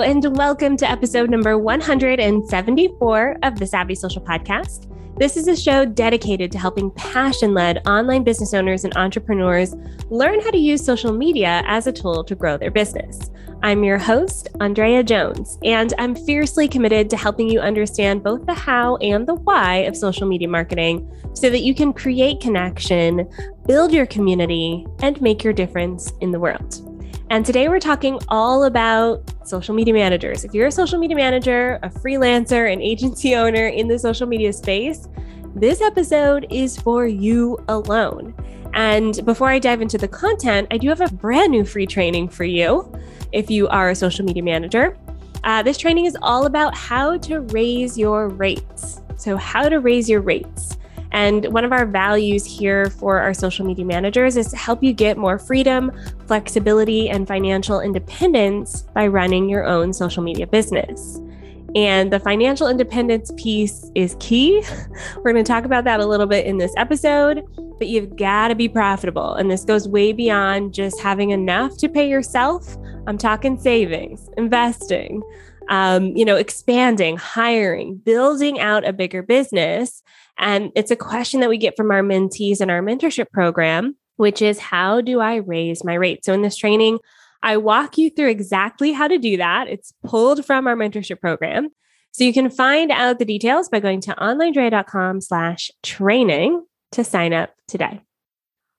Hello, and welcome to episode number 174 of the Savvy Social Podcast. This is a show dedicated to helping passion-led online business owners and entrepreneurs learn how to use social media as a tool to grow their business. I'm your host, Andrea Jones, and I'm fiercely committed to helping you understand both the how and the why of social media marketing so that you can create connection, build your community, and make your difference in the world. And today we're talking all about social media managers. If you're a social media manager, a freelancer, an agency owner in the social media space, this episode is for you alone. And before I dive into the content, I do have a brand new free training for you if you are a social media manager. This training is all about how to raise your rates. So how to raise your rates. And one of our values here for our social media managers is to help you get more freedom, flexibility, and financial independence by running your own social media business. And the financial independence piece is key. We're going to talk about that a little bit in this episode, but you've got to be profitable. And this goes way beyond just having enough to pay yourself. I'm talking savings, investing, expanding, hiring, building out a bigger business. And it's a question that we get from our mentees in our mentorship program, which is, how do I raise my rate? So in this training, I walk you through exactly how to do that. It's pulled from our mentorship program. So you can find out the details by going to onlinedrea.com/training to sign up today.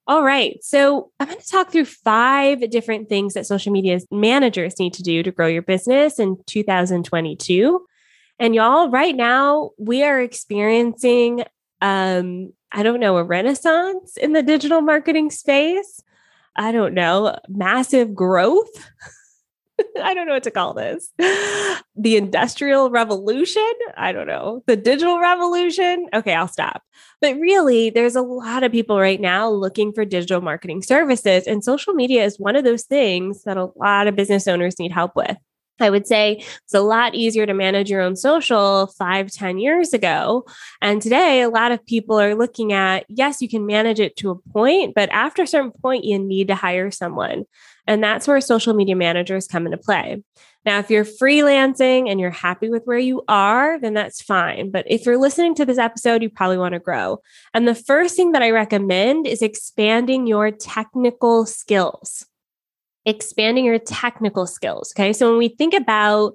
All right. So I'm going to talk through 5 different things that social media managers need to do to grow your business in 2022. And y'all, right now, we are experiencing, a renaissance in the digital marketing space. Massive growth. I don't know what to call this. The industrial revolution. The digital revolution. Okay, I'll stop. But really, there's a lot of people right now looking for digital marketing services. And social media is one of those things that a lot of business owners need help with. I would say it's a lot easier to manage your own social 5-10 years ago. And today, a lot of people are looking at, yes, you can manage it to a point, but after a certain point, you need to hire someone. And that's where social media managers come into play. Now, if you're freelancing and you're happy with where you are, then that's fine. But if you're listening to this episode, you probably want to grow. And the first thing that I recommend is expanding your technical skills. Okay. So when we think about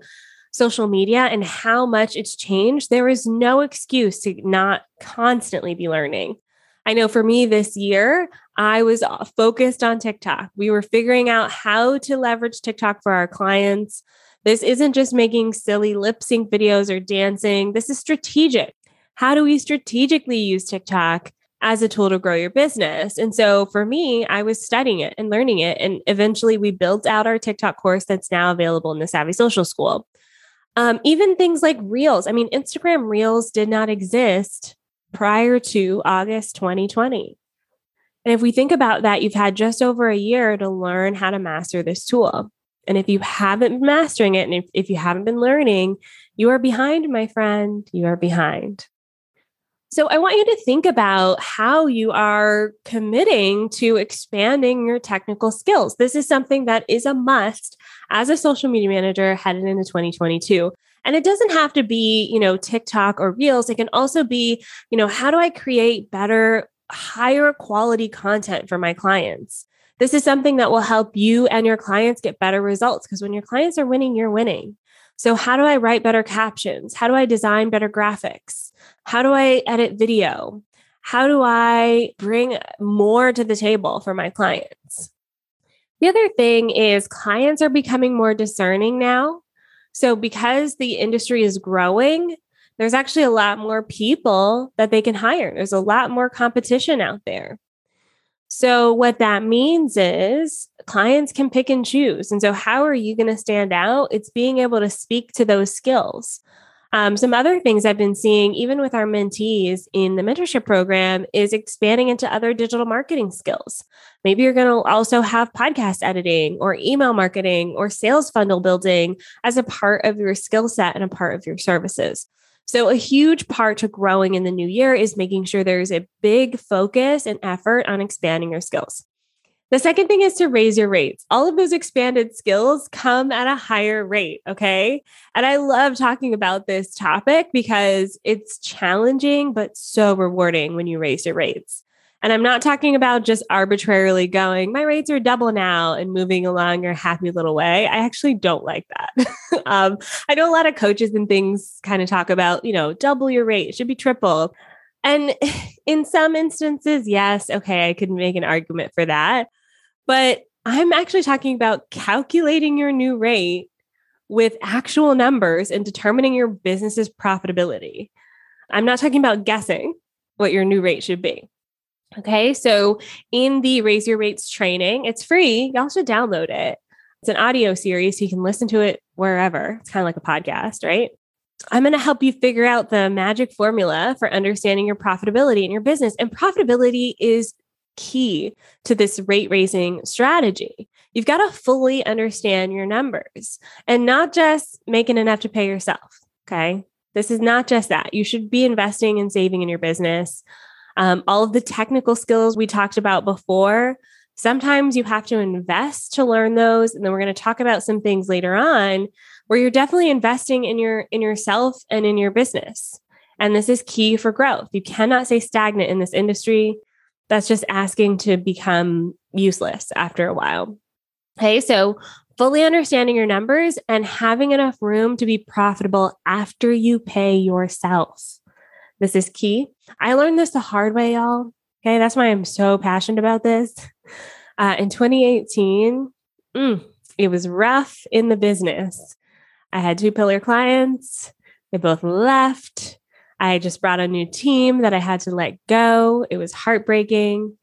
social media and how much it's changed, there is no excuse to not constantly be learning. I know for me this year, I was focused on TikTok. We were figuring out how to leverage TikTok for our clients. This isn't just making silly lip sync videos or dancing. This is strategic. How do we strategically use TikTok as a tool to grow your business? And so for me, I was studying it and learning it. And eventually we built out our TikTok course that's now available in the Savvy Social School. Even things like Reels. I mean, Instagram Reels did not exist prior to August 2020. And if we think about that, you've had just over a year to learn how to master this tool. And if you haven't been mastering it, and if you haven't been learning, you are behind, my friend. You are behind. So I want you to think about how you are committing to expanding your technical skills. This is something that is a must as a social media manager headed into 2022. And it doesn't have to be, TikTok or Reels. It can also be, how do I create better, higher quality content for my clients? This is something that will help you and your clients get better results, because when your clients are winning, you're winning. So how do I write better captions? How do I design better graphics? How do I edit video? How do I bring more to the table for my clients? The other thing is, clients are becoming more discerning now. So because the industry is growing, there's actually a lot more people that they can hire. There's a lot more competition out there. So what that means is clients can pick and choose. And so how are you going to stand out? It's being able to speak to those skills. Some other things I've been seeing, even with our mentees in the mentorship program, is expanding into other digital marketing skills. Maybe you're going to also have podcast editing or email marketing or sales funnel building as a part of your skill set and a part of your services. So a huge part to growing in the new year is making sure there's a big focus and effort on expanding your skills. The second thing is to raise your rates. All of those expanded skills come at a higher rate, okay? And I love talking about this topic because it's challenging, but so rewarding when you raise your rates. And I'm not talking about just arbitrarily going, my rates are double now and moving along your happy little way. I actually don't like that. I know a lot of coaches and things kind of talk about, you know, double your rate, it should be triple. And in some instances, yes, okay, I could make an argument for that. But I'm actually talking about calculating your new rate with actual numbers and determining your business's profitability. I'm not talking about guessing what your new rate should be. Okay, so in the Raise Your Rates training, it's free. Y'all should download it. It's an audio series, so you can listen to it wherever. It's kind of like a podcast, right? I'm going to help you figure out the magic formula for understanding your profitability in your business. And profitability is key to this rate raising strategy. You've got to fully understand your numbers and not just making enough to pay yourself. Okay. This is not just that. You should be investing and saving in your business. All of the technical skills we talked about before, sometimes you have to invest to learn those. And then we're going to talk about some things later on where you're definitely investing in yourself and in your business. And this is key for growth. You cannot stay stagnant in this industry. That's just asking to become useless after a while. Okay, so fully understanding your numbers and having enough room to be profitable after you pay yourself. This is key. I learned this the hard way, y'all. Okay, that's why I'm so passionate about this. In 2018, it was rough in the business. I had 2 pillar clients. They both left. I just brought a new team that I had to let go. It was heartbreaking.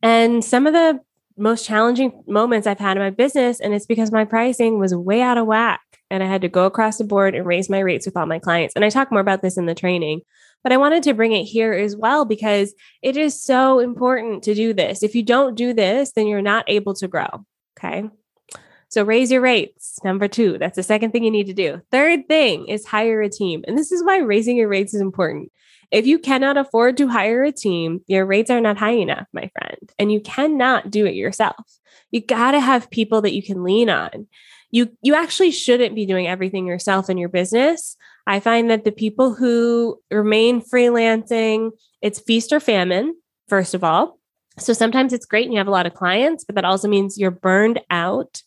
And some of the most challenging moments I've had in my business, and it's because my pricing was way out of whack and I had to go across the board and raise my rates with all my clients. And I talk more about this in the training, but I wanted to bring it here as well because it is so important to do this. If you don't do this, then you're not able to grow. Okay. So raise your rates. Number 2, that's the second thing you need to do. Third thing is hire a team. And this is why raising your rates is important. If you cannot afford to hire a team, your rates are not high enough, my friend, and you cannot do it yourself. You got to have people that you can lean on. You actually shouldn't be doing everything yourself in your business. I find that the people who remain freelancing, it's feast or famine, first of all. So sometimes it's great and you have a lot of clients, but that also means you're burned out.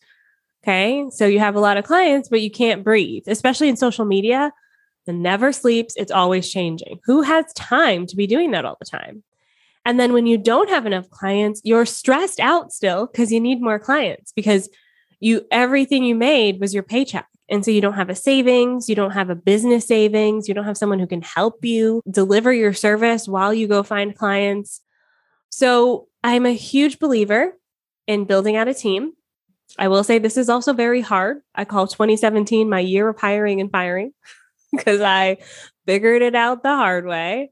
Okay. So you have a lot of clients, but you can't breathe, especially in social media. It never sleeps. It's always changing. Who has time to be doing that all the time? And then when you don't have enough clients, you're stressed out still because you need more clients because everything you made was your paycheck. And so you don't have a savings. You don't have a business savings. You don't have someone who can help you deliver your service while you go find clients. So I'm a huge believer in building out a team. I will say this is also very hard. I call 2017 my year of hiring and firing because I figured it out the hard way.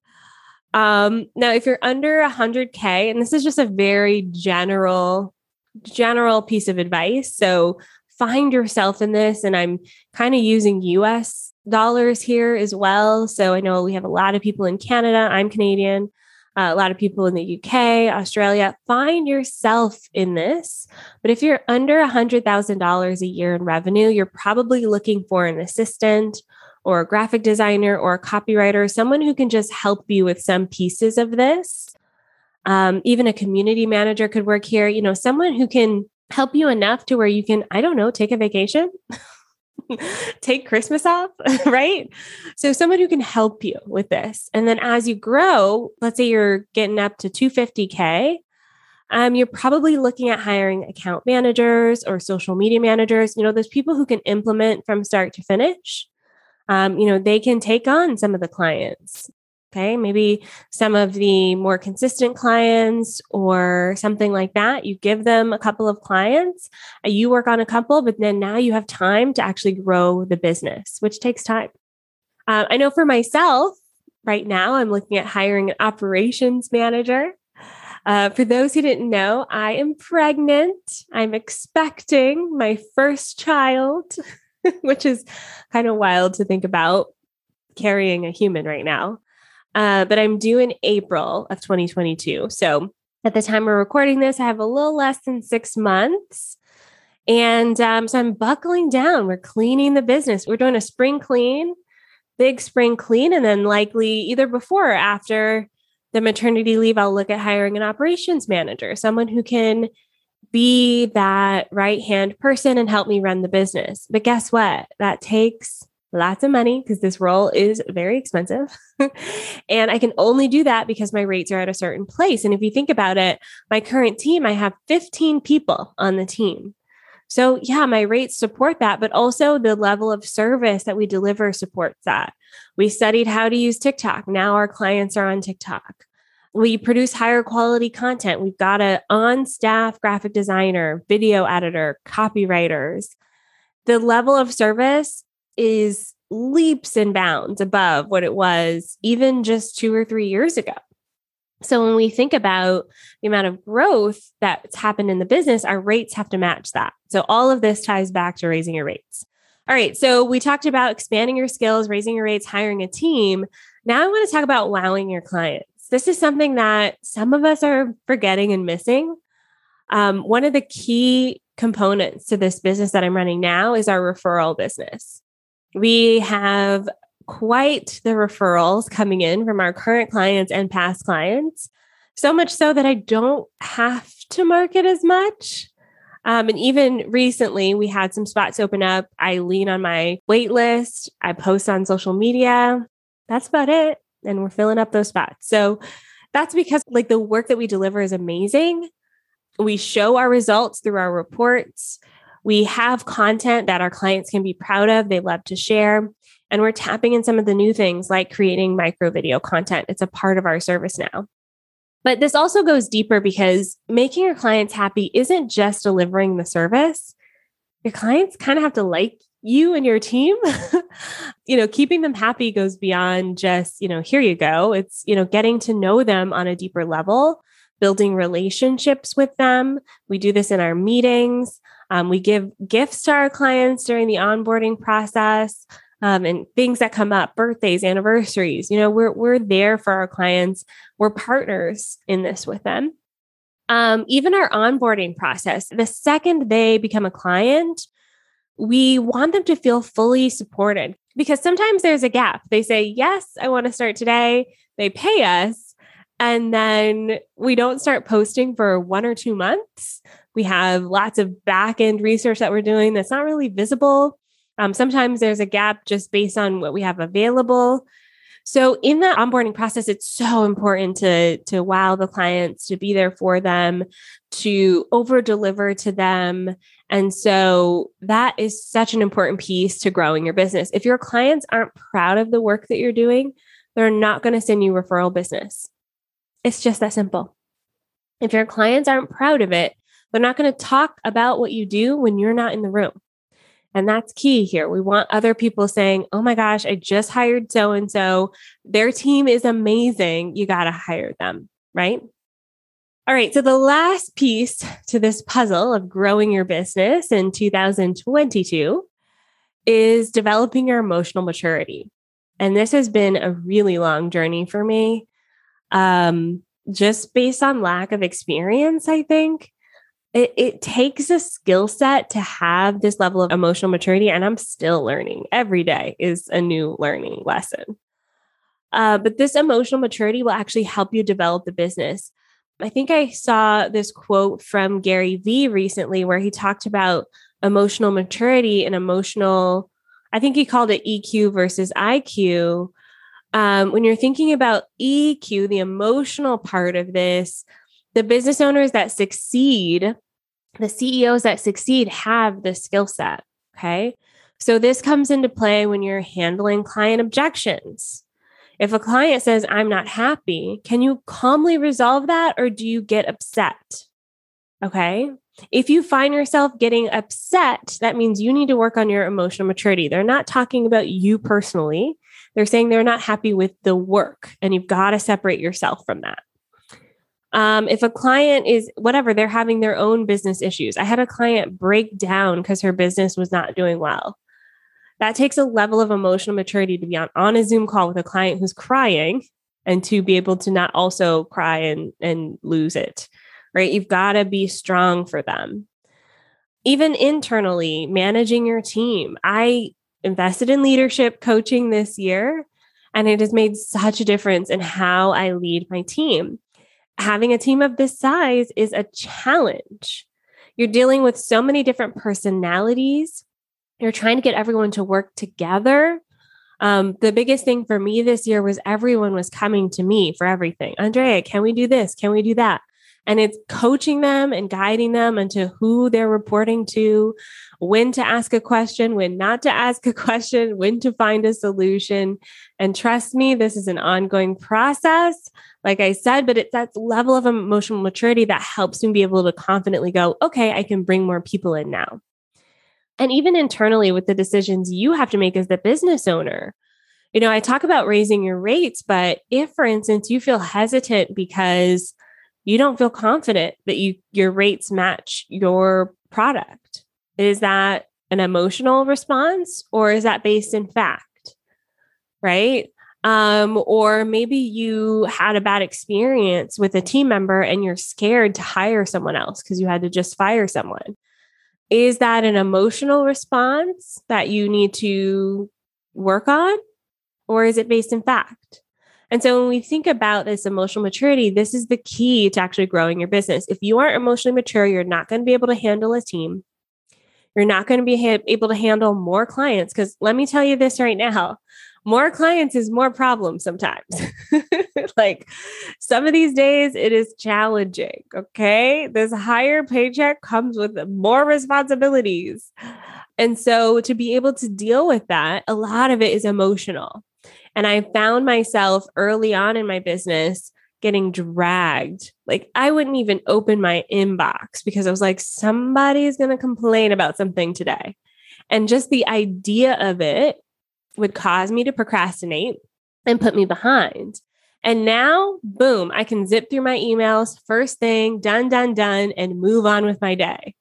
Now, if you're under 100K, and this is just a very general piece of advice, so find yourself in this. And I'm kind of using US dollars here as well. So I know we have a lot of people in Canada. I'm Canadian. A lot of people in the UK, Australia, find yourself in this. But if you're under $100,000 a year in revenue, you're probably looking for an assistant or a graphic designer or a copywriter, someone who can just help you with some pieces of this. Even a community manager could work here, you know, someone who can help you enough to where you can, I don't know, take a vacation, take Christmas off, right? So someone who can help you with this. And then as you grow, let's say you're getting up to 250K, you're probably looking at hiring account managers or social media managers. You know, those people who can implement from start to finish. You know, they can take on some of the clients. Okay. Maybe some of the more consistent clients or something like that. You give them a couple of clients, you work on a couple, but then now you have time to actually grow the business, which takes time. I know for myself right now, I'm looking at hiring an operations manager. For those who didn't know, I am pregnant. I'm expecting my first child, which is kind of wild to think about carrying a human right now. But I'm due in April of 2022. So At the time we're recording this, I have a little less than 6 months. And so I'm buckling down. We're cleaning the business. We're doing a spring clean, big spring clean. And then likely either before or after the maternity leave, I'll look at hiring an operations manager, someone who can be that right-hand person and help me run the business. But guess what? That takes lots of money because this role is very expensive. And I can only do that because my rates are at a certain place. And if you think about it, my current team, I have 15 people on the team. So yeah, my rates support that, but also the level of service that we deliver supports that. We studied how to use TikTok. Now our clients are on TikTok. We produce higher quality content. We've got an on-staff graphic designer, video editor, copywriters. The level of service is leaps and bounds above what it was even just 2 or 3 years ago. So when we think about the amount of growth that's happened in the business, our rates have to match that. So all of this ties back to raising your rates. All right. So we talked about expanding your skills, raising your rates, hiring a team. Now I want to talk about wowing your clients. This is something that some of us are forgetting and missing. One of the key components to this business that I'm running now is our referral business. We have quite the referrals coming in from our current clients and past clients, so much so that I don't have to market as much. And even recently, we had some spots open up. I lean on my wait list. I post on social media. That's about it. And we're filling up those spots. So that's because like the work that we deliver is amazing. We show our results through our reports. We have content that our clients can be proud of. They love to share. And we're tapping in some of the new things like creating micro video content. It's a part of our service now. But this also goes deeper because making your clients happy isn't just delivering the service. Your clients kind of have to like you and your team. Keeping them happy goes beyond just, here you go. It's, getting to know them on a deeper level, building relationships with them. We do this in our meetings. We give gifts to our clients during the onboarding process, and things that come up, birthdays, anniversaries. We're there for our clients. We're partners in this with them. Even our onboarding process, the second they become a client, we want them to feel fully supported because sometimes there's a gap. They say, yes, I want to start today. They pay us. And then we don't start posting for 1 or 2 months. We have lots of back-end research that we're doing that's not really visible. Sometimes there's a gap just based on what we have available. So in that onboarding process, it's so important to wow the clients, to be there for them, to over-deliver to them. And so that is such an important piece to growing your business. If your clients aren't proud of the work that you're doing, they're not going to send you referral business. It's just that simple. If your clients aren't proud of it, they're not going to talk about what you do when you're not in the room. And that's key here. We want other people saying, oh my gosh, I just hired so-and-so. Their team is amazing. You got to hire them, right? All right. So the last piece to this puzzle of growing your business in 2022 is developing your emotional maturity. And this has been a really long journey for me, just based on lack of experience, I think. It takes a skill set to have this level of emotional maturity, and I'm still learning. Every day is a new learning lesson. But this emotional maturity will actually help you develop the business. I think I saw this quote from Gary Vee recently where he talked about emotional maturity and emotional, I think he called it EQ versus IQ. When you're thinking about EQ, the emotional part of this, the business owners that succeed, the CEOs that succeed have the skill set, okay? So this comes into play when you're handling client objections. If a client says, I'm not happy, can you calmly resolve that or do you get upset? Okay? If you find yourself getting upset, that means you need to work on your emotional maturity. They're not talking about you personally. They're saying they're not happy with the work and you've got to separate yourself from that. If a client is whatever, they're having their own business issues. I had a client break down because her business was not doing well. That takes a level of emotional maturity to be on a Zoom call with a client who's crying and to be able to not also cry and lose it, right? You've got to be strong for them. Even internally, managing your team. I invested in leadership coaching this year, and it has made such a difference in how I lead my team. Having a team of this size is a challenge. You're dealing with so many different personalities. You're trying to get everyone to work together. The biggest thing for me this year was everyone was coming to me for everything. Andrea, can we do this? Can we do that? And it's coaching them and guiding them into who they're reporting to, when to ask a question, when not to ask a question, when to find a solution. And trust me, this is an ongoing process, like I said, but it's that level of emotional maturity that helps me be able to confidently go, okay, I can bring more people in now. And even internally with the decisions you have to make as the business owner, you know, I talk about raising your rates, but if, for instance, you feel hesitant because you don't feel confident that your rates match your product. Is that an emotional response, or is that based in fact, right? Or maybe you had a bad experience with a team member and you're scared to hire someone else because you had to just fire someone. Is that an emotional response that you need to work on, or is it based in fact? And so when we think about this emotional maturity, this is the key to actually growing your business. If you aren't emotionally mature, you're not going to be able to handle a team. You're not going to be able to handle more clients, because let me tell you this right now, more clients is more problems sometimes. Like some of these days it is challenging. Okay. This higher paycheck comes with more responsibilities. And so to be able to deal with that, a lot of it is emotional. And I found myself early on in my business getting dragged. Like I wouldn't even open my inbox because I was like, somebody's going to complain about something today. And just the idea of it would cause me to procrastinate and put me behind. And now, boom, I can zip through my emails, first thing, done, done, done, and move on with my day.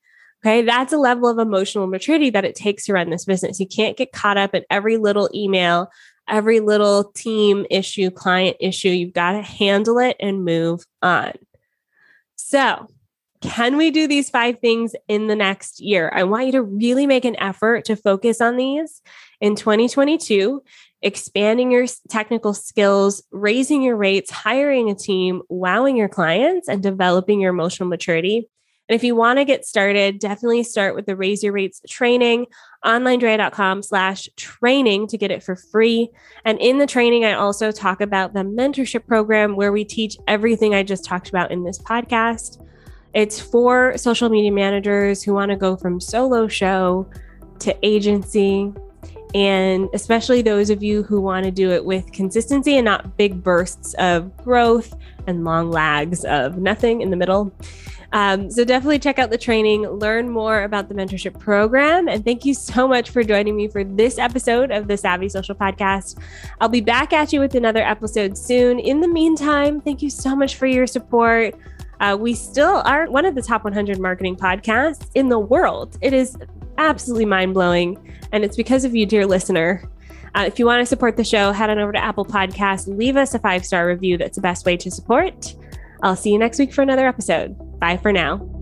Okay. That's a level of emotional maturity that it takes to run this business. You can't get caught up in every little email, every little team issue, client issue. You've got to handle it and move on. So can we do these 5 things in the next year? I want you to really make an effort to focus on these in 2022, expanding your technical skills, raising your rates, hiring a team, wowing your clients, and developing your emotional maturity. And if you want to get started, definitely start with the Raise Your Rates training, onlinedrea.com/training to get it for free. And in the training, I also talk about the mentorship program where we teach everything I just talked about in this podcast. It's for social media managers who want to go from solo show to agency, and especially those of you who want to do it with consistency and not big bursts of growth and long lags of nothing in the middle. So definitely check out the training, learn more about the mentorship program. And thank you so much for joining me for this episode of the Savvy Social Podcast. I'll be back at you with another episode soon. In the meantime, thank you so much for your support. We still are one of the top 100 marketing podcasts in the world. It is absolutely mind-blowing. And it's because of you, dear listener. If you want to support the show, head on over to Apple Podcasts, leave us a 5-star review. That's the best way to support. I'll see you next week for another episode. Bye for now.